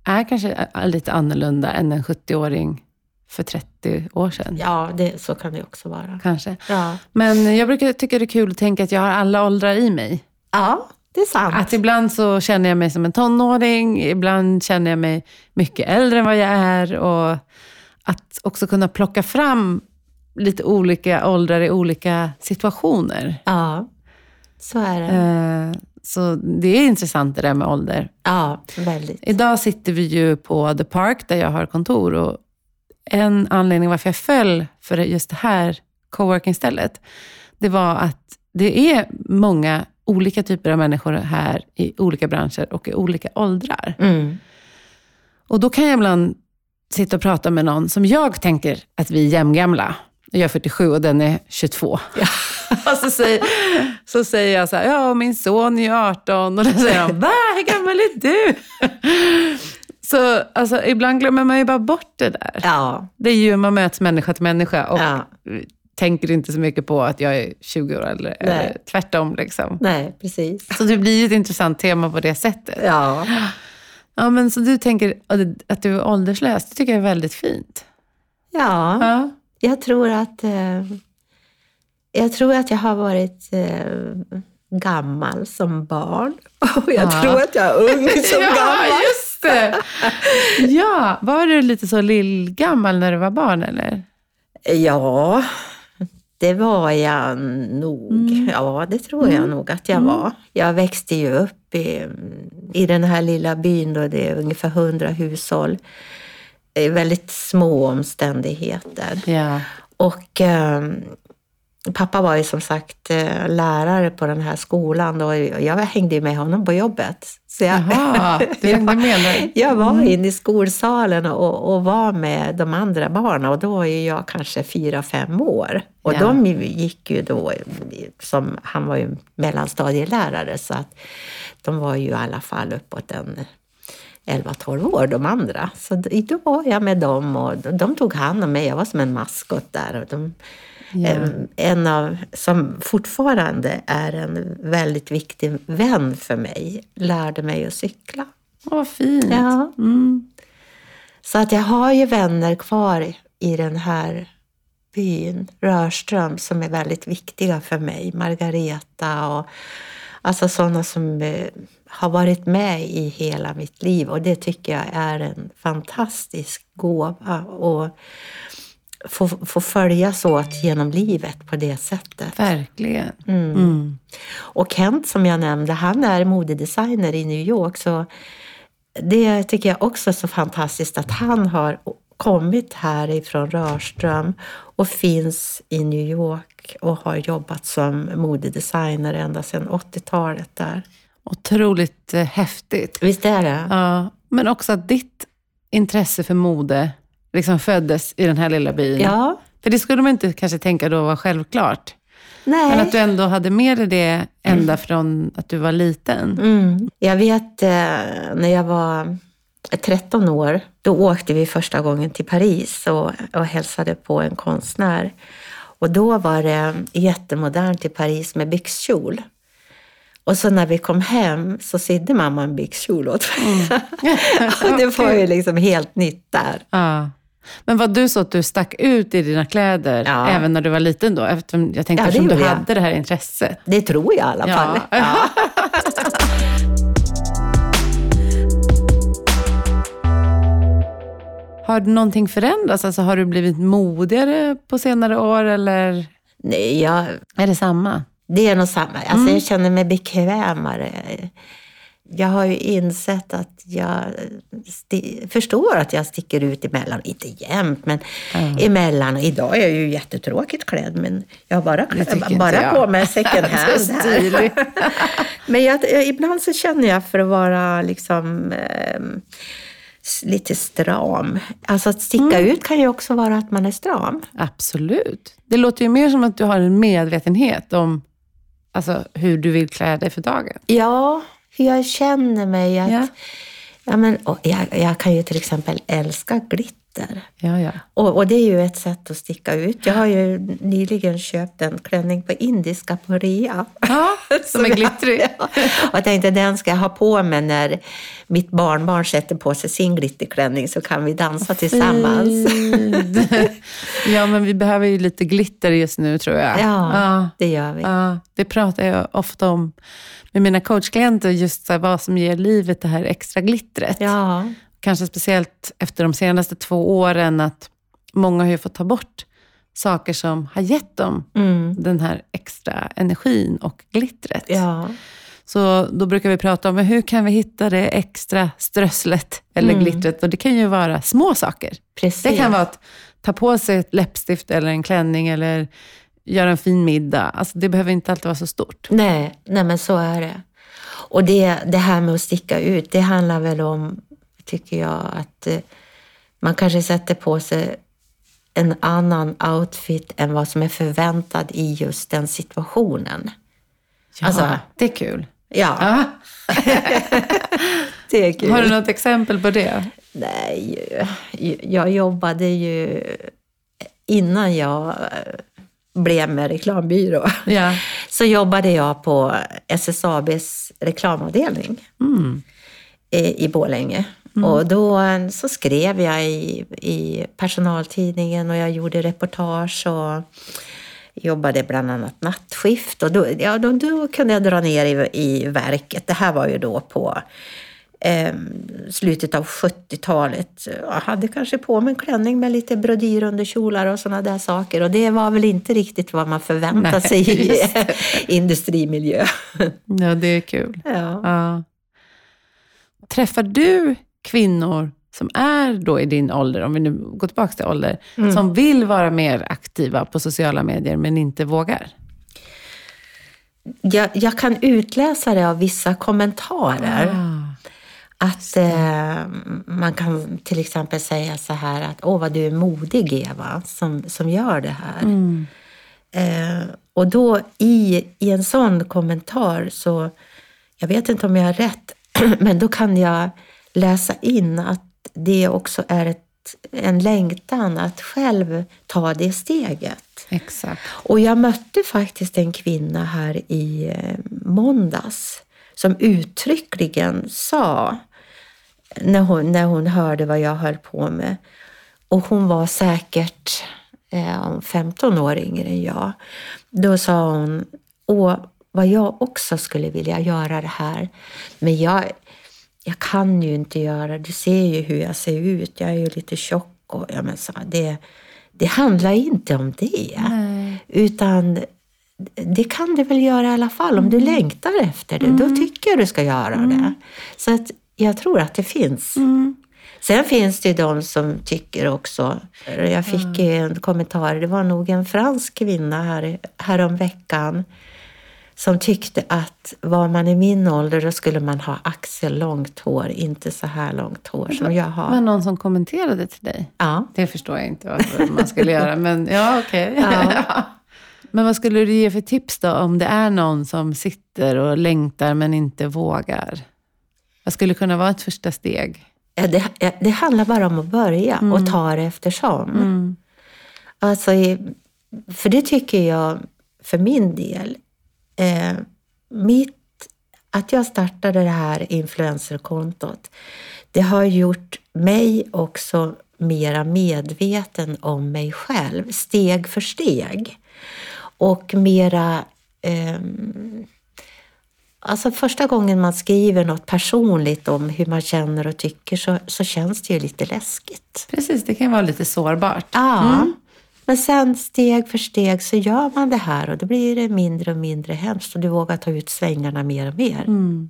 är kanske lite annorlunda än en 70-åring för 30 år sedan. Ja, så kan det också vara. Kanske. Ja. Men jag brukar tycka det är kul att tänka att jag har alla åldrar i mig. Ja, det är sant. Att ibland så känner jag mig som en tonåring. Ibland känner jag mig mycket äldre än vad jag är. Och att också kunna plocka fram lite olika åldrar i olika situationer. Ja, så är det. Så det är intressant det där med ålder. Ja, väldigt. Idag sitter vi ju på The Park där jag har kontor. Och en anledning varför jag föll för just det här coworking-stället. Det var att det är många olika typer av människor här i olika branscher och i olika åldrar. Mm. Och då kan jag ibland sitta och prata med någon som jag tänker att vi är jämngamla. Jag är 47 och den är 22. Ja. Och så säger jag så här, min son är 18. Och då säger han, va, hur gammal är du? Så alltså, ibland glömmer man ju bara bort det där. Ja. Det är ju, man möts människa till människa. Och tänker inte så mycket på att jag är 20 år äldre. Eller tvärtom liksom. Nej, precis. Så det blir ju ett intressant tema på det sättet. Ja. Ja, men så du tänker att du är ålderslös. Det tycker jag är väldigt fint. Ja. Jag tror att jag har varit gammal som barn. Och jag tror att jag är ung som gammal. Just Ja, var du lite så lillgammal när du var barn eller? Ja, det var jag nog. Mm. Ja, det tror jag nog att jag var. Jag växte ju upp i den här lilla byn då det är ungefär 100 hushåll. Väldigt små omständigheter. Ja. Och pappa var ju som sagt lärare på den här skolan och jag hängde med honom på jobbet. Så jag, jaha, du hängde med dig. Jag var inne i skolsalen och var med de andra barnen och då är jag kanske 4-5 år. Och ja. De gick ju då, som, han var ju mellanstadielärare så att de var ju i alla fall uppåt en 11-12 år, de andra. Så då var jag med dem och de tog hand om mig. Jag var som en maskot där och de... Yeah. En av, som fortfarande är en väldigt viktig vän för mig, lärde mig att cykla. Vad fint. Ja. Mm. Så att jag har ju vänner kvar i den här byn, Rörström, som är väldigt viktiga för mig. Margareta och alltså sådana som har varit med i hela mitt liv. Och det tycker jag är en fantastisk gåva och... Få följas åt genom livet på det sättet. Verkligen. Mm. Och Kent som jag nämnde, han är modedesigner i New York. Så det tycker jag också är så fantastiskt att han har kommit härifrån Rörström och finns i New York och har jobbat som modedesigner ända sedan 80-talet där. Otroligt häftigt. Visst är det? Ja, men också att ditt intresse för mode... liksom föddes i den här lilla byn. Ja. För det skulle man inte kanske tänka då var självklart. Nej. Men att du ändå hade med dig det ända från att du var liten. Mm. Jag vet när jag var 13 år, då åkte vi första gången till Paris och hälsade på en konstnär. Och då var det jättemodernt i Paris med byxkjol. Och så när vi kom hem så sydde mamma en byxkjol åt mig. Och det var ju liksom helt nytt där. Ja. Men var du så att du stack ut i dina kläder även när du var liten då? Eftersom jag tänkte att du hade det här intresset. Det tror jag i alla fall. Ja. Har någonting förändrats? Alltså, har du blivit modigare på senare år? Eller? Nej, är det samma? Det är nog samma. Alltså jag känner mig bekvämare. Jag har ju insett att jag förstår att jag sticker ut emellan. Inte jämt, men emellan. Idag är jag ju jättetråkigt klädd, men jag har bara på mig second hand. Så stilig. Men ibland så känner jag för att vara liksom... lite stram. Alltså att sticka ut kan ju också vara att man är stram. Absolut. Det låter ju mer som att du har en medvetenhet om alltså, hur du vill klä dig för dagen. Ja, för jag känner mig att... Ja. Ja, men, jag kan ju till exempel älska glitter. Ja, ja. Och det är ju ett sätt att sticka ut. Jag har ju nyligen köpt en klänning på Indiska på Rea. Ja, som är glittrig. Och jag tänkte den ska jag ha på mig när mitt barnbarn sätter på sig sin glitterklänning så kan vi dansa tillsammans. Ja, men vi behöver ju lite glitter just nu tror jag. Ja. Det gör vi. Ja, det pratar jag ofta om med mina coachklienter, just så här, vad som ger livet det här extra glittret. Ja. Kanske speciellt efter de senaste 2 åren att många har ju fått ta bort saker som har gett dem den här extra energin och glittret. Ja. Så då brukar vi prata om hur kan vi hitta det extra strösslet eller glittret. Och det kan ju vara små saker. Precis. Det kan vara att ta på sig ett läppstift eller en klänning eller... göra en fin middag. Alltså det behöver inte alltid vara så stort. Nej men så är det. Och det här med att sticka ut, det handlar väl om, tycker jag, att man kanske sätter på sig en annan outfit än vad som är förväntad i just den situationen. Ja, alltså, det är kul. Ja. Det är kul. Har du något exempel på det? Nej, jag jobbade ju innan jag... blev med reklambyrå. Yeah. Så jobbade jag på SSABs reklamavdelning i Bålänge. Och då så skrev jag i personaltidningen och jag gjorde reportage och jobbade bland annat nattskift. Och då kunde jag dra ner i verket. Det här var ju då på slutet av 70-talet. Jag hade kanske på mig en klänning med lite brodyr under kjolar och sådana där saker. Och det var väl inte riktigt vad man förväntade sig i industrimiljö. Ja, det är kul. Ja. Ja. Träffar du kvinnor som är då i din ålder, om vi nu går tillbaka till ålder, som vill vara mer aktiva på sociala medier men inte vågar? Jag kan utläsa det av vissa kommentarer. Att man kan till exempel säga så här att åh vad du är modig Eva som gör det här. Mm. Och då i en sån kommentar så, jag vet inte om jag har rätt, men då kan jag läsa in att det också är en längtan att själv ta det steget. Exakt. Och jag mötte faktiskt en kvinna här i måndags som uttryckligen sa när hon hörde vad jag höll på med. Och hon var säkert 15 år yngre än jag. Då sa hon, åh vad jag också skulle vilja göra det här. Men jag kan ju inte göra, du ser ju hur jag ser ut, jag är ju lite tjock och jag menar så, det handlar inte om det. Nej. Utan det kan du väl göra i alla fall om du längtar efter det, då tycker jag du ska göra det. Så att jag tror att det finns. Sen finns det ju de som tycker också, jag fick en kommentar, det var nog en fransk kvinna här om veckan som tyckte att var man i min ålder då skulle man ha axellångt hår, inte så här långt hår som jag har. Var någon som kommenterade till dig? Ja. Det förstår jag inte vad man skulle göra, men ja, okej. Ja. Men vad skulle du ge för tips då om det är någon som sitter och längtar men inte vågar? Vad skulle kunna vara ett första steg? Ja, det handlar bara om att börja och ta det eftersom. Alltså, för det tycker jag för min del, att jag startade det här influencerkontot, det har gjort mig också mera medveten om mig själv steg för steg och mera alltså första gången man skriver något personligt om hur man känner och tycker så känns det ju lite läskigt. Precis, det kan vara lite sårbart. Men sen steg för steg så gör man det här och då blir det mindre och mindre hemskt och du vågar ta ut svängarna mer och mer. Mm.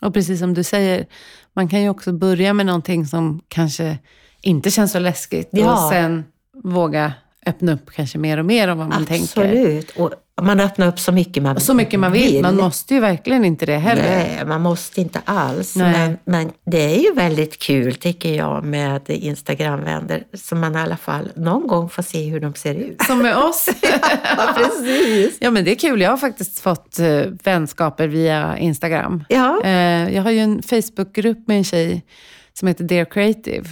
Och precis som du säger, man kan ju också börja med någonting som kanske inte känns så läskigt och sen våga öppna upp kanske mer och mer om vad man tänker. Absolut, och man öppnar upp så mycket man vill. Så mycket man vill, man måste ju verkligen inte det heller. Nej, man måste inte alls. Men det är ju väldigt kul tycker jag med Instagram-vänner som man i alla fall någon gång får se hur de ser ut. Som med oss. Ja, precis. Ja, men det är kul. Jag har faktiskt fått vänskaper via Instagram. Ja. Jag har ju en Facebookgrupp med en tjej som heter Dare Creative,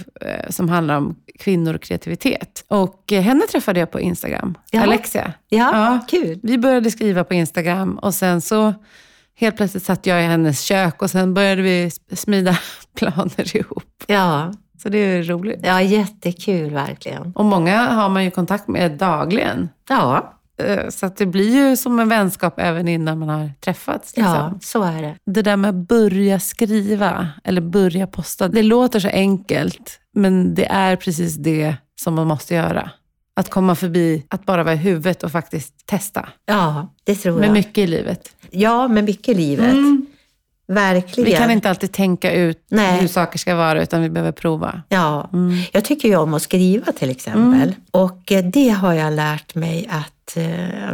som handlar om kvinnor och kreativitet. Och henne träffade jag på Instagram. Ja. Alexia. Ja, kul. Vi började skriva på Instagram och sen så helt plötsligt satt jag i hennes kök och sen började vi smida planer ihop. Ja. Så det är roligt. Ja, jättekul verkligen. Och många har man ju kontakt med dagligen. Ja. Så att det blir ju som en vänskap även innan man har träffats. Liksom. Ja, så är det. Det där med att börja skriva eller börja posta, det låter så enkelt. Men det är precis det som man måste göra. Att komma förbi, att bara vara i huvudet och faktiskt testa. Ja, det tror jag. Med mycket i livet. Ja, med mycket i livet. Mm. Verkligen. Vi kan inte alltid tänka ut hur saker ska vara utan vi behöver prova. Ja, jag tycker ju om att skriva till exempel. Och det har jag lärt mig att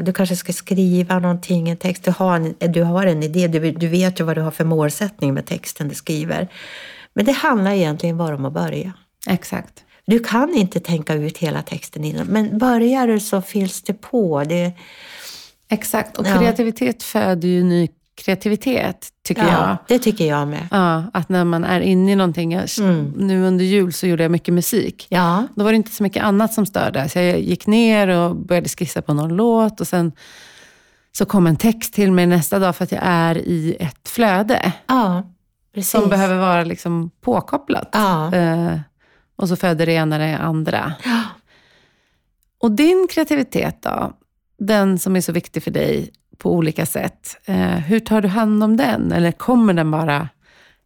du kanske ska skriva någonting, en text, du har en idé, du vet ju vad du har för målsättning med texten du skriver. Men det handlar egentligen bara om att börja. Exakt. Du kan inte tänka ut hela texten innan, men börjar du så fylls det på. Exakt, och kreativitet föder ju ny kreativitet, tycker jag. Ja, det tycker jag med. Ja, att när man är inne i någonting. Nu under jul så gjorde jag mycket musik. Ja. Då var det inte så mycket annat som störde. Så jag gick ner och började skissa på någon låt. Och sen så kom en text till mig nästa dag för att jag är i ett flöde. Ja, precis. Som behöver vara liksom påkopplat. Ja. Och så föder det ena det andra. Ja. Och din kreativitet då? Den som är så viktig för dig på olika sätt. Hur tar du hand om den? Eller kommer den bara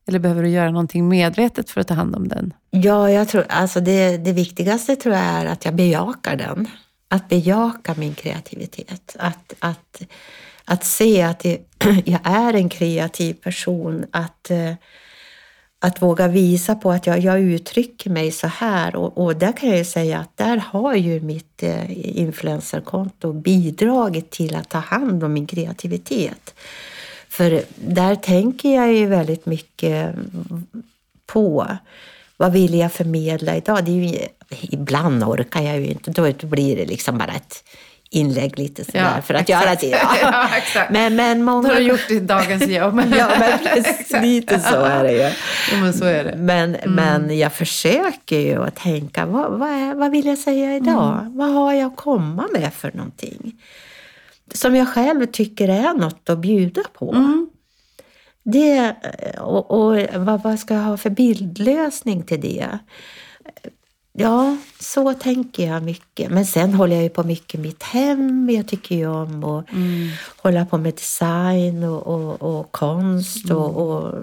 Eller behöver du göra någonting medvetet för att ta hand om den? Ja, jag tror, alltså det viktigaste tror jag är att jag bejakar den. Att bejaka min kreativitet. Att se att jag är en kreativ person. Att våga visa på att jag uttrycker mig så här. Och där kan jag ju säga att där har ju mitt influencerkonto bidragit till att ta hand om min kreativitet. För där tänker jag ju väldigt mycket på vad vill jag förmedla idag. Det är ju, ibland orkar jag ju inte, då blir det liksom bara ett inlägg lite sådär för att exakt. Göra det. Ja. Ja, exakt. Men många... Då har du gjort det i dagens jobb. Ja, men precis, lite så är det ju. Ja, men så är det. Men jag försöker ju att tänka, vad vill jag säga idag? Vad har jag att komma med för någonting? Som jag själv tycker är något att bjuda på. Mm. Det, och vad ska jag ha för bildlösning till det? Ja, så tänker jag mycket. Men sen håller jag ju på mycket mitt hem. Jag tycker ju om att hålla på med design och konst och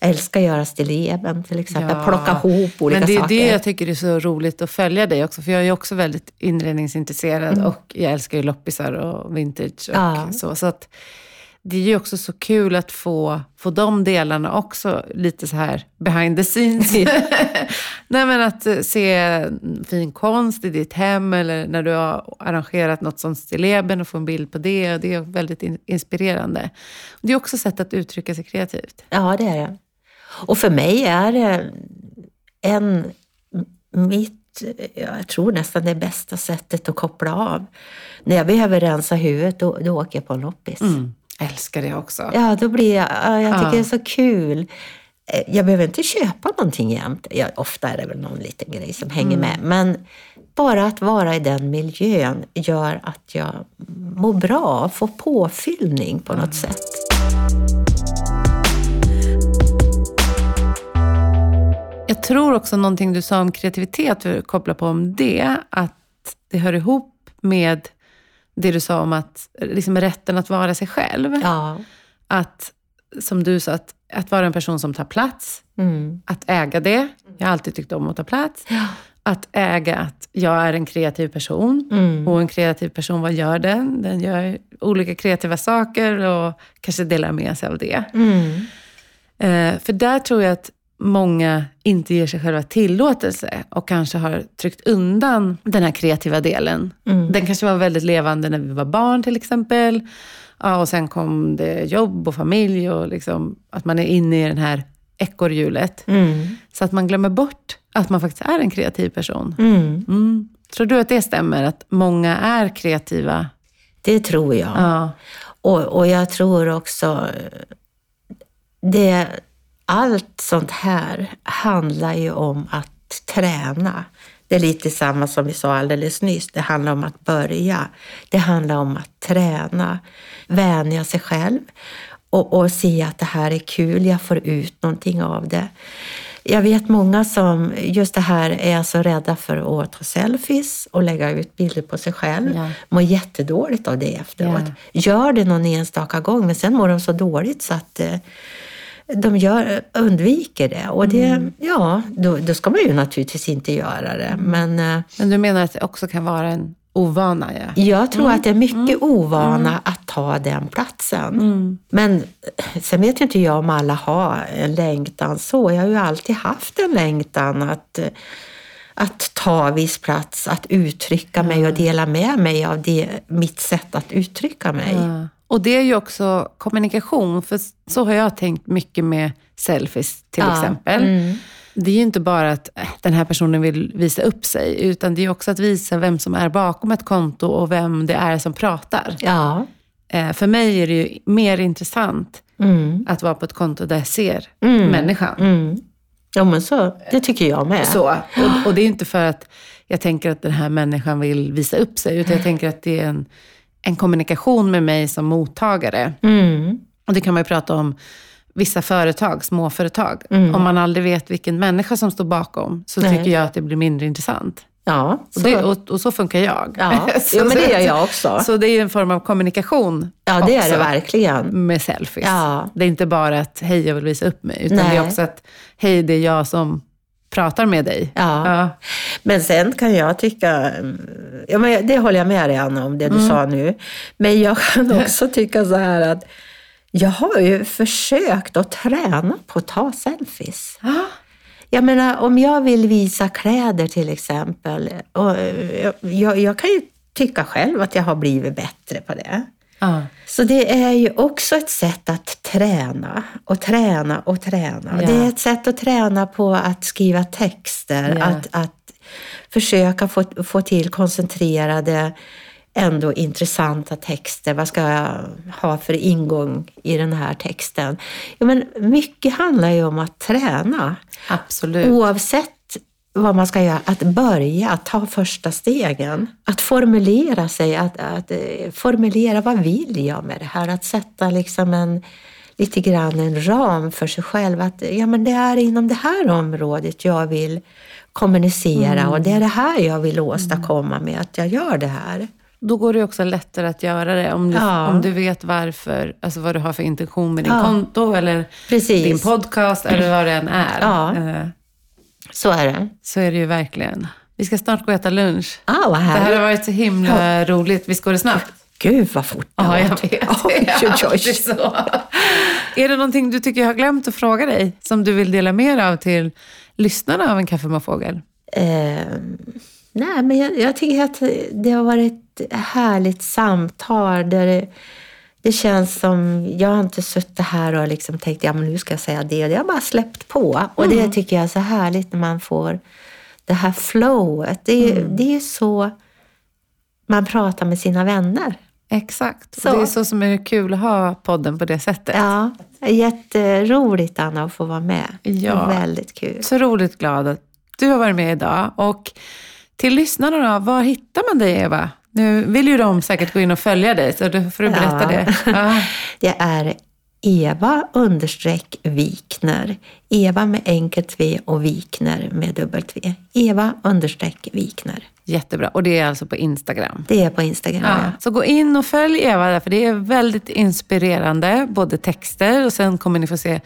älskar göra stilleben till exempel. Ja. Plocka ihop olika saker. Men det är saker. Det jag tycker är så roligt att följa dig också. För jag är ju också väldigt inredningsintresserad. Och jag älskar ju loppisar och vintage och så. Så att det är ju också så kul att få de delarna också lite så här behind the scenes. Nej, men att se fin konst i ditt hem eller när du har arrangerat något sånt stilleben och få en bild på det. Det är väldigt inspirerande. Det är också sätt att uttrycka sig kreativt. Ja, det är det. Och för mig är det jag tror nästan det bästa sättet att koppla av. När jag behöver rensa huvudet, då åker jag på en loppis. Älskar det också. Ja, då blir jag tycker det är så kul. Jag behöver inte köpa någonting jämt. Ofta är det väl någon liten grej som hänger med. Men bara att vara i den miljön gör att jag mår bra. Får påfyllning på något sätt. Jag tror också någonting du sa om kreativitet. Du kopplar på om det. Att det hör ihop med det du sa om att liksom rätten att vara sig själv. Ja. Att, som du sa, att vara en person som tar plats. Att äga det. Jag har alltid tyckt om att ta plats. Ja. Att äga att jag är en kreativ person. Och en kreativ person, vad gör den? Den gör olika kreativa saker och kanske delar med sig av det. För där tror jag att många inte ger sig själva tillåtelse och kanske har tryckt undan den här kreativa delen. Den kanske var väldigt levande när vi var barn till exempel. Ja, och sen kom det jobb och familj och liksom att man är inne i den här ekorrhjulet. Så att man glömmer bort att man faktiskt är en kreativ person. Tror du att det stämmer att många är kreativa? Det tror jag. Ja. Och jag tror också det. Allt sånt här handlar ju om att träna. Det är lite samma som vi sa alldeles nyss. Det handlar om att börja. Det handlar om att träna. Vänja sig själv. Och se att det här är kul. Jag får ut någonting av det. Jag vet många som just det här är så rädda för att ta selfies och lägga ut bilder på sig själv. Yeah. Mår jättedåligt av det efteråt. Yeah. Gör det någon enstaka gång men sen mår de så dåligt så att... undviker det och det, då ska man ju naturligtvis inte göra det. Men du menar att det också kan vara en ovana? Ja? Jag tror att det är mycket ovana att ta den platsen. Men sen vet ju inte jag om alla har en längtan så. Jag har ju alltid haft en längtan att ta viss plats, att uttrycka mig och dela med mig av det, mitt sätt att uttrycka mig. Ja. Och det är ju också kommunikation, för så har jag tänkt mycket med selfies till exempel. Det är ju inte bara att den här personen vill visa upp sig, utan det är också att visa vem som är bakom ett konto och vem det är som pratar. Ja. För mig är det ju mer intressant att vara på ett konto där jag ser människan. Ja, men så, det tycker jag med. Så, och det är ju inte för att jag tänker att den här människan vill visa upp sig, utan jag tänker att det är en kommunikation med mig som mottagare. Och det kan man ju prata om vissa företag, småföretag. Om man aldrig vet vilken människa som står bakom så tycker jag att det blir mindre intressant. Ja, så. Och så funkar jag. Ja, jo, men det gör jag också. Så det är en form av kommunikation. Ja, det är det verkligen. Med selfies. Ja. Det är inte bara att hej, jag vill visa upp mig. Utan nej, det är också att hej, det är jag som pratar med dig. Ja. Ja. Men sen kan jag tycka... Ja, men det håller jag med dig, Anna, om det du sa nu. Men jag kan också tycka så här att jag har ju försökt att träna på att ta selfies. Ja. Jag menar, om jag vill visa kläder till exempel, och jag kan ju tycka själv att jag har blivit bättre på det. Ah. Så det är ju också ett sätt att träna och träna och träna. Ja. Det är ett sätt att träna på att skriva texter, ja, att försöka få till koncentrerade, ändå intressanta texter. Vad ska jag ha för ingång i den här texten? Ja, men mycket handlar ju om att träna. Absolut. Oavsett vad man ska göra. Att börja, att ta första stegen. Att formulera sig. Att formulera vad vill jag med det här. Att sätta liksom lite grann en ram för sig själv. Att ja, men det är inom det här området jag vill kommunicera. Och det är det här jag vill åstadkomma med att jag gör det här. Då går det också lättare att göra det om du vet varför, alltså vad du har för intention med din konto eller din podcast eller vad det än är. Ja. Så är det. Så är det ju verkligen. Vi ska snart gå och äta lunch. Ah, vad härligt. Det här har varit så himla roligt. Visst går det snabbt? Gud, vad fort. Ja, jag vet. Oj. Så. Är det någonting du tycker jag har glömt att fråga dig som du vill dela mer av till lyssnarna av En kaffe med fågel? Nej, men jag tycker att det har varit ett härligt samtal där det känns som jag har inte suttit här och liksom tänkt, ja men nu ska jag säga det. Jag har bara släppt på. Och det tycker jag är så härligt när man får det här flowet. Det är ju så man pratar med sina vänner. Exakt. Så. Det är så som är kul att ha podden på det sättet. Ja, jätteroligt Anna att få vara med. Ja. Väldigt kul. Så roligt glad att du har varit med idag. Och till lyssnarna då, var hittar man dig Eva? Nu vill ju de säkert gå in och följa dig så då får du berätta det. Ja. Det är Eva_Wikner. Eva med enkelt V och Wikner med dubbelt V. Eva_Wikner. Jättebra. Och det är alltså på Instagram? Det är på Instagram, ja. Så gå in och följ Eva där, för det är väldigt inspirerande. Både texter och sen kommer ni få se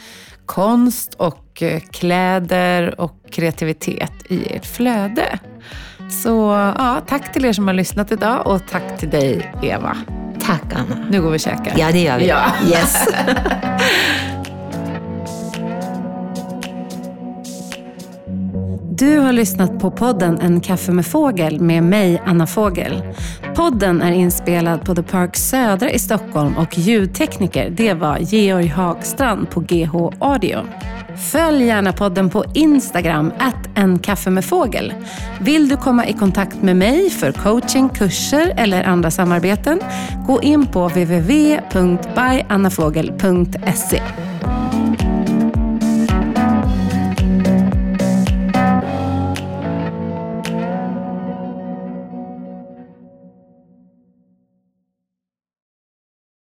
konst och kläder och kreativitet i ert flöde. Så ja, tack till er som har lyssnat idag och tack till dig Eva. Tack Anna. Nu går vi och käkar. Ja, det gör vi. Ja. Yes. Du har lyssnat på podden En kaffe med fågel med mig, Anna Fågel. Podden är inspelad på The Park Södra i Stockholm och ljudtekniker, det var Georg Hagstrand på GH Audio. Följ gärna podden på Instagram @enkaffemedfågel. Vill du komma i kontakt med mig för coaching, kurser eller andra samarbeten? Gå in på www.byannafogel.se.